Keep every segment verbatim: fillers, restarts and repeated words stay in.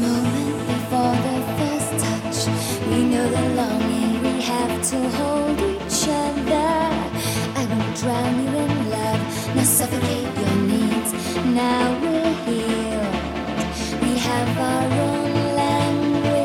moment before the first touch, we know the longing we have to hold each other. I won't drown you in love, now suffocate your needs. Now we're healed, we have our own language.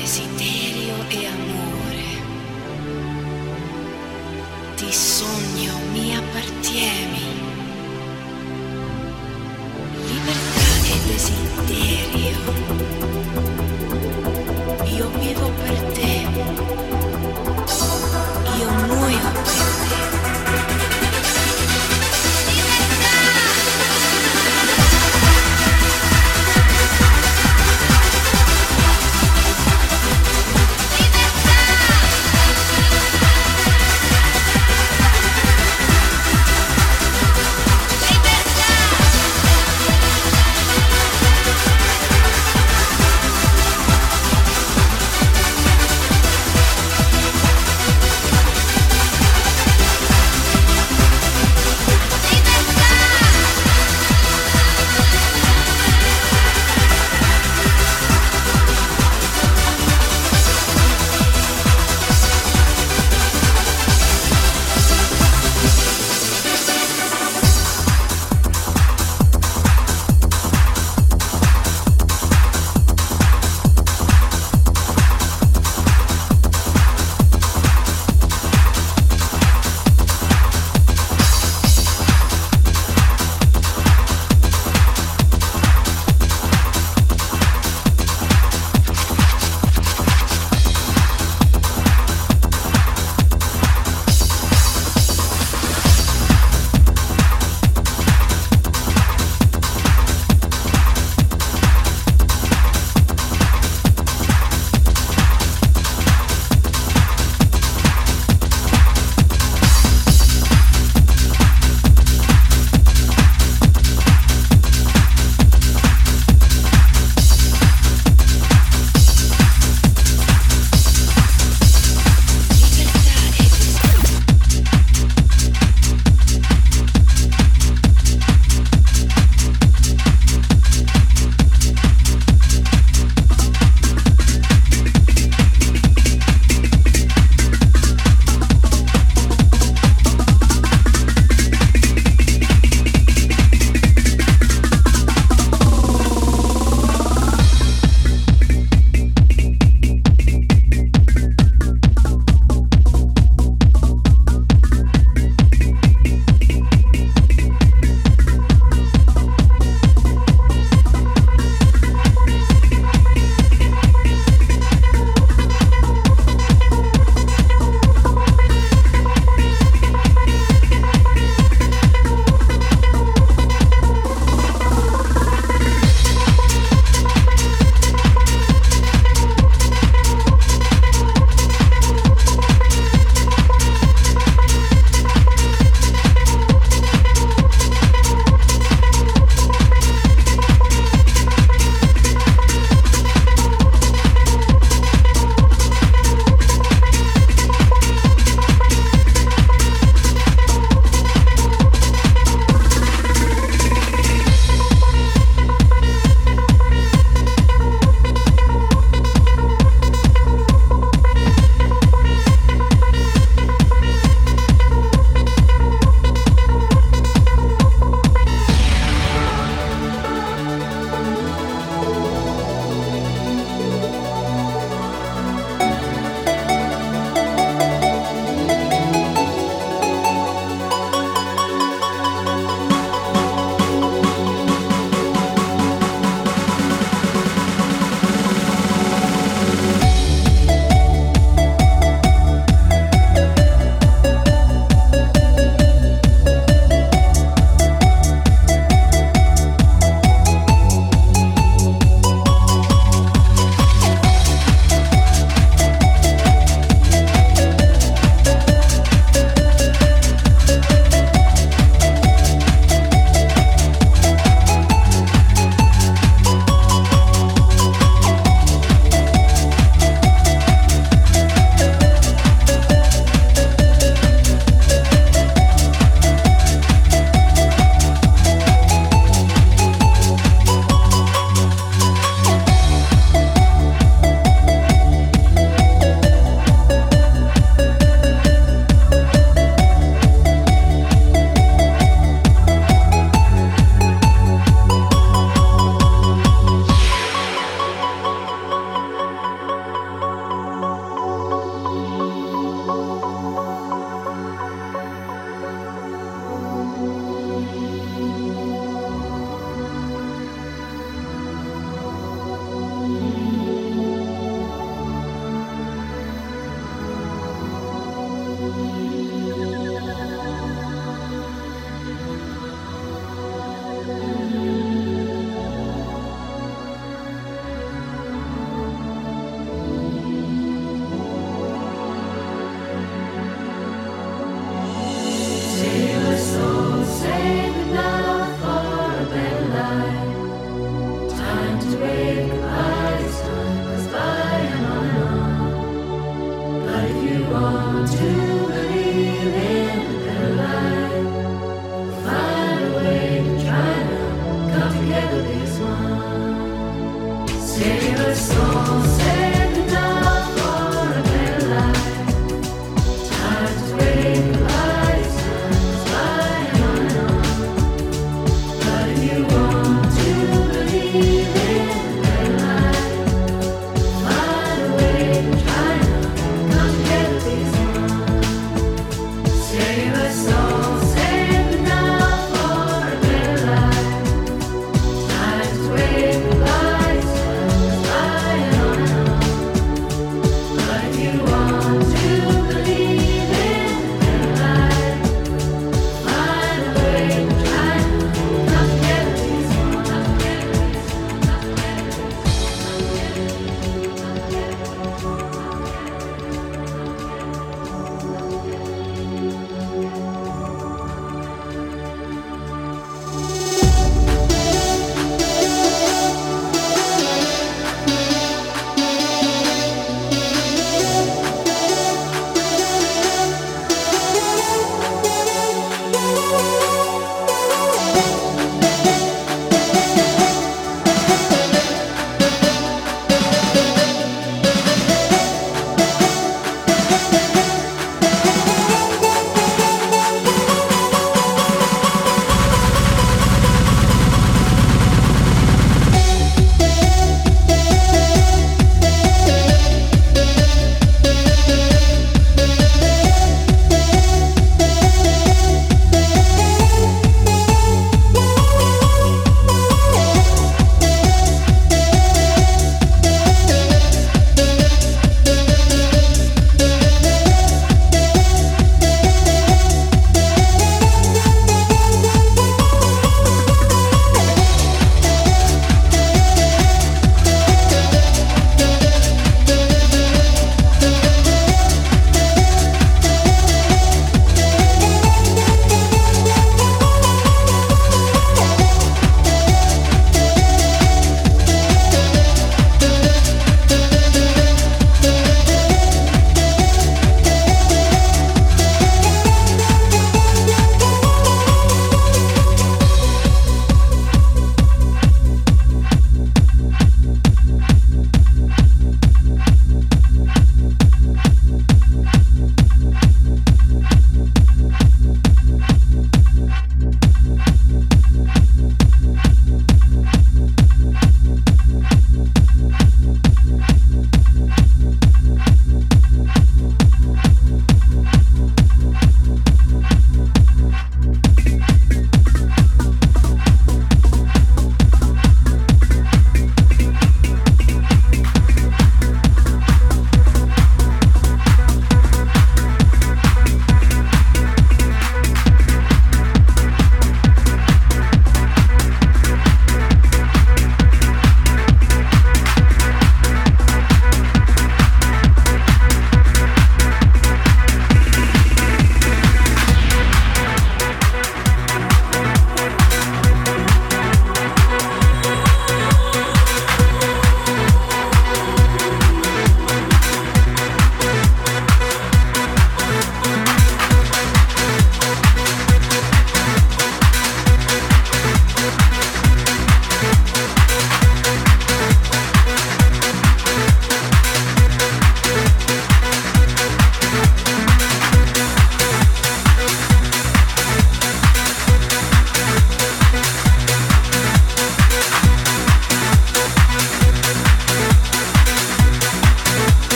desiderio e amore, ti sogno mi appartieni, libertà e desiderio, io vivo per te, io muoio per te.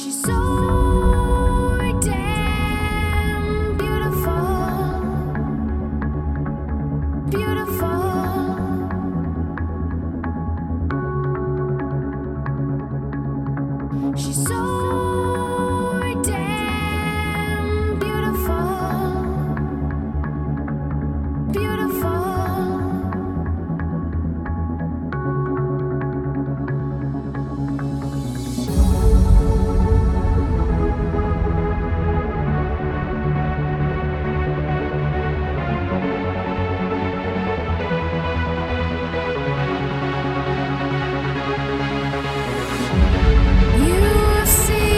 She's so damn beautiful, beautiful. She's so damn beautiful, beautiful. See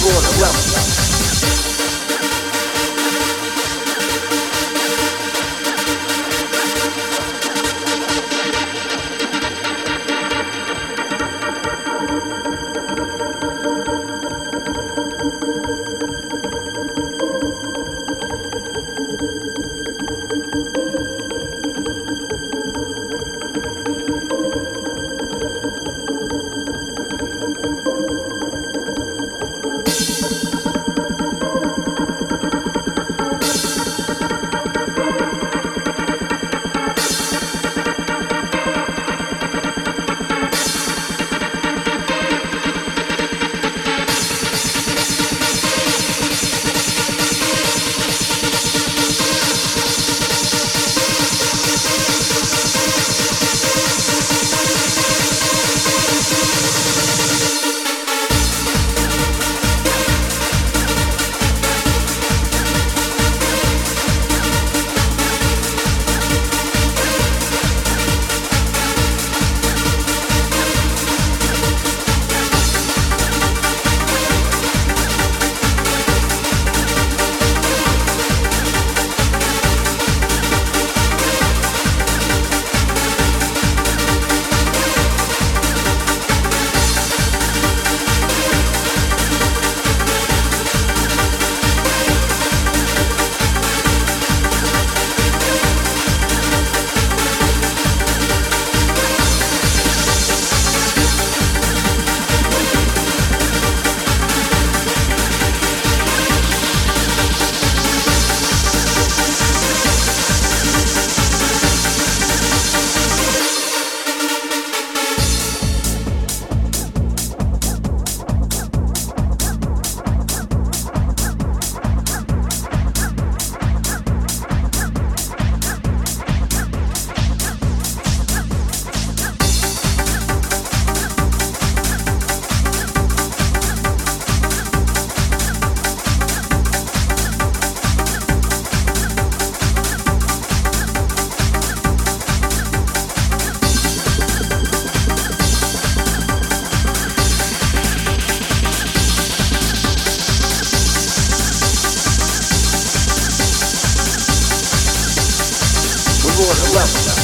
Aurora, welcome. Level.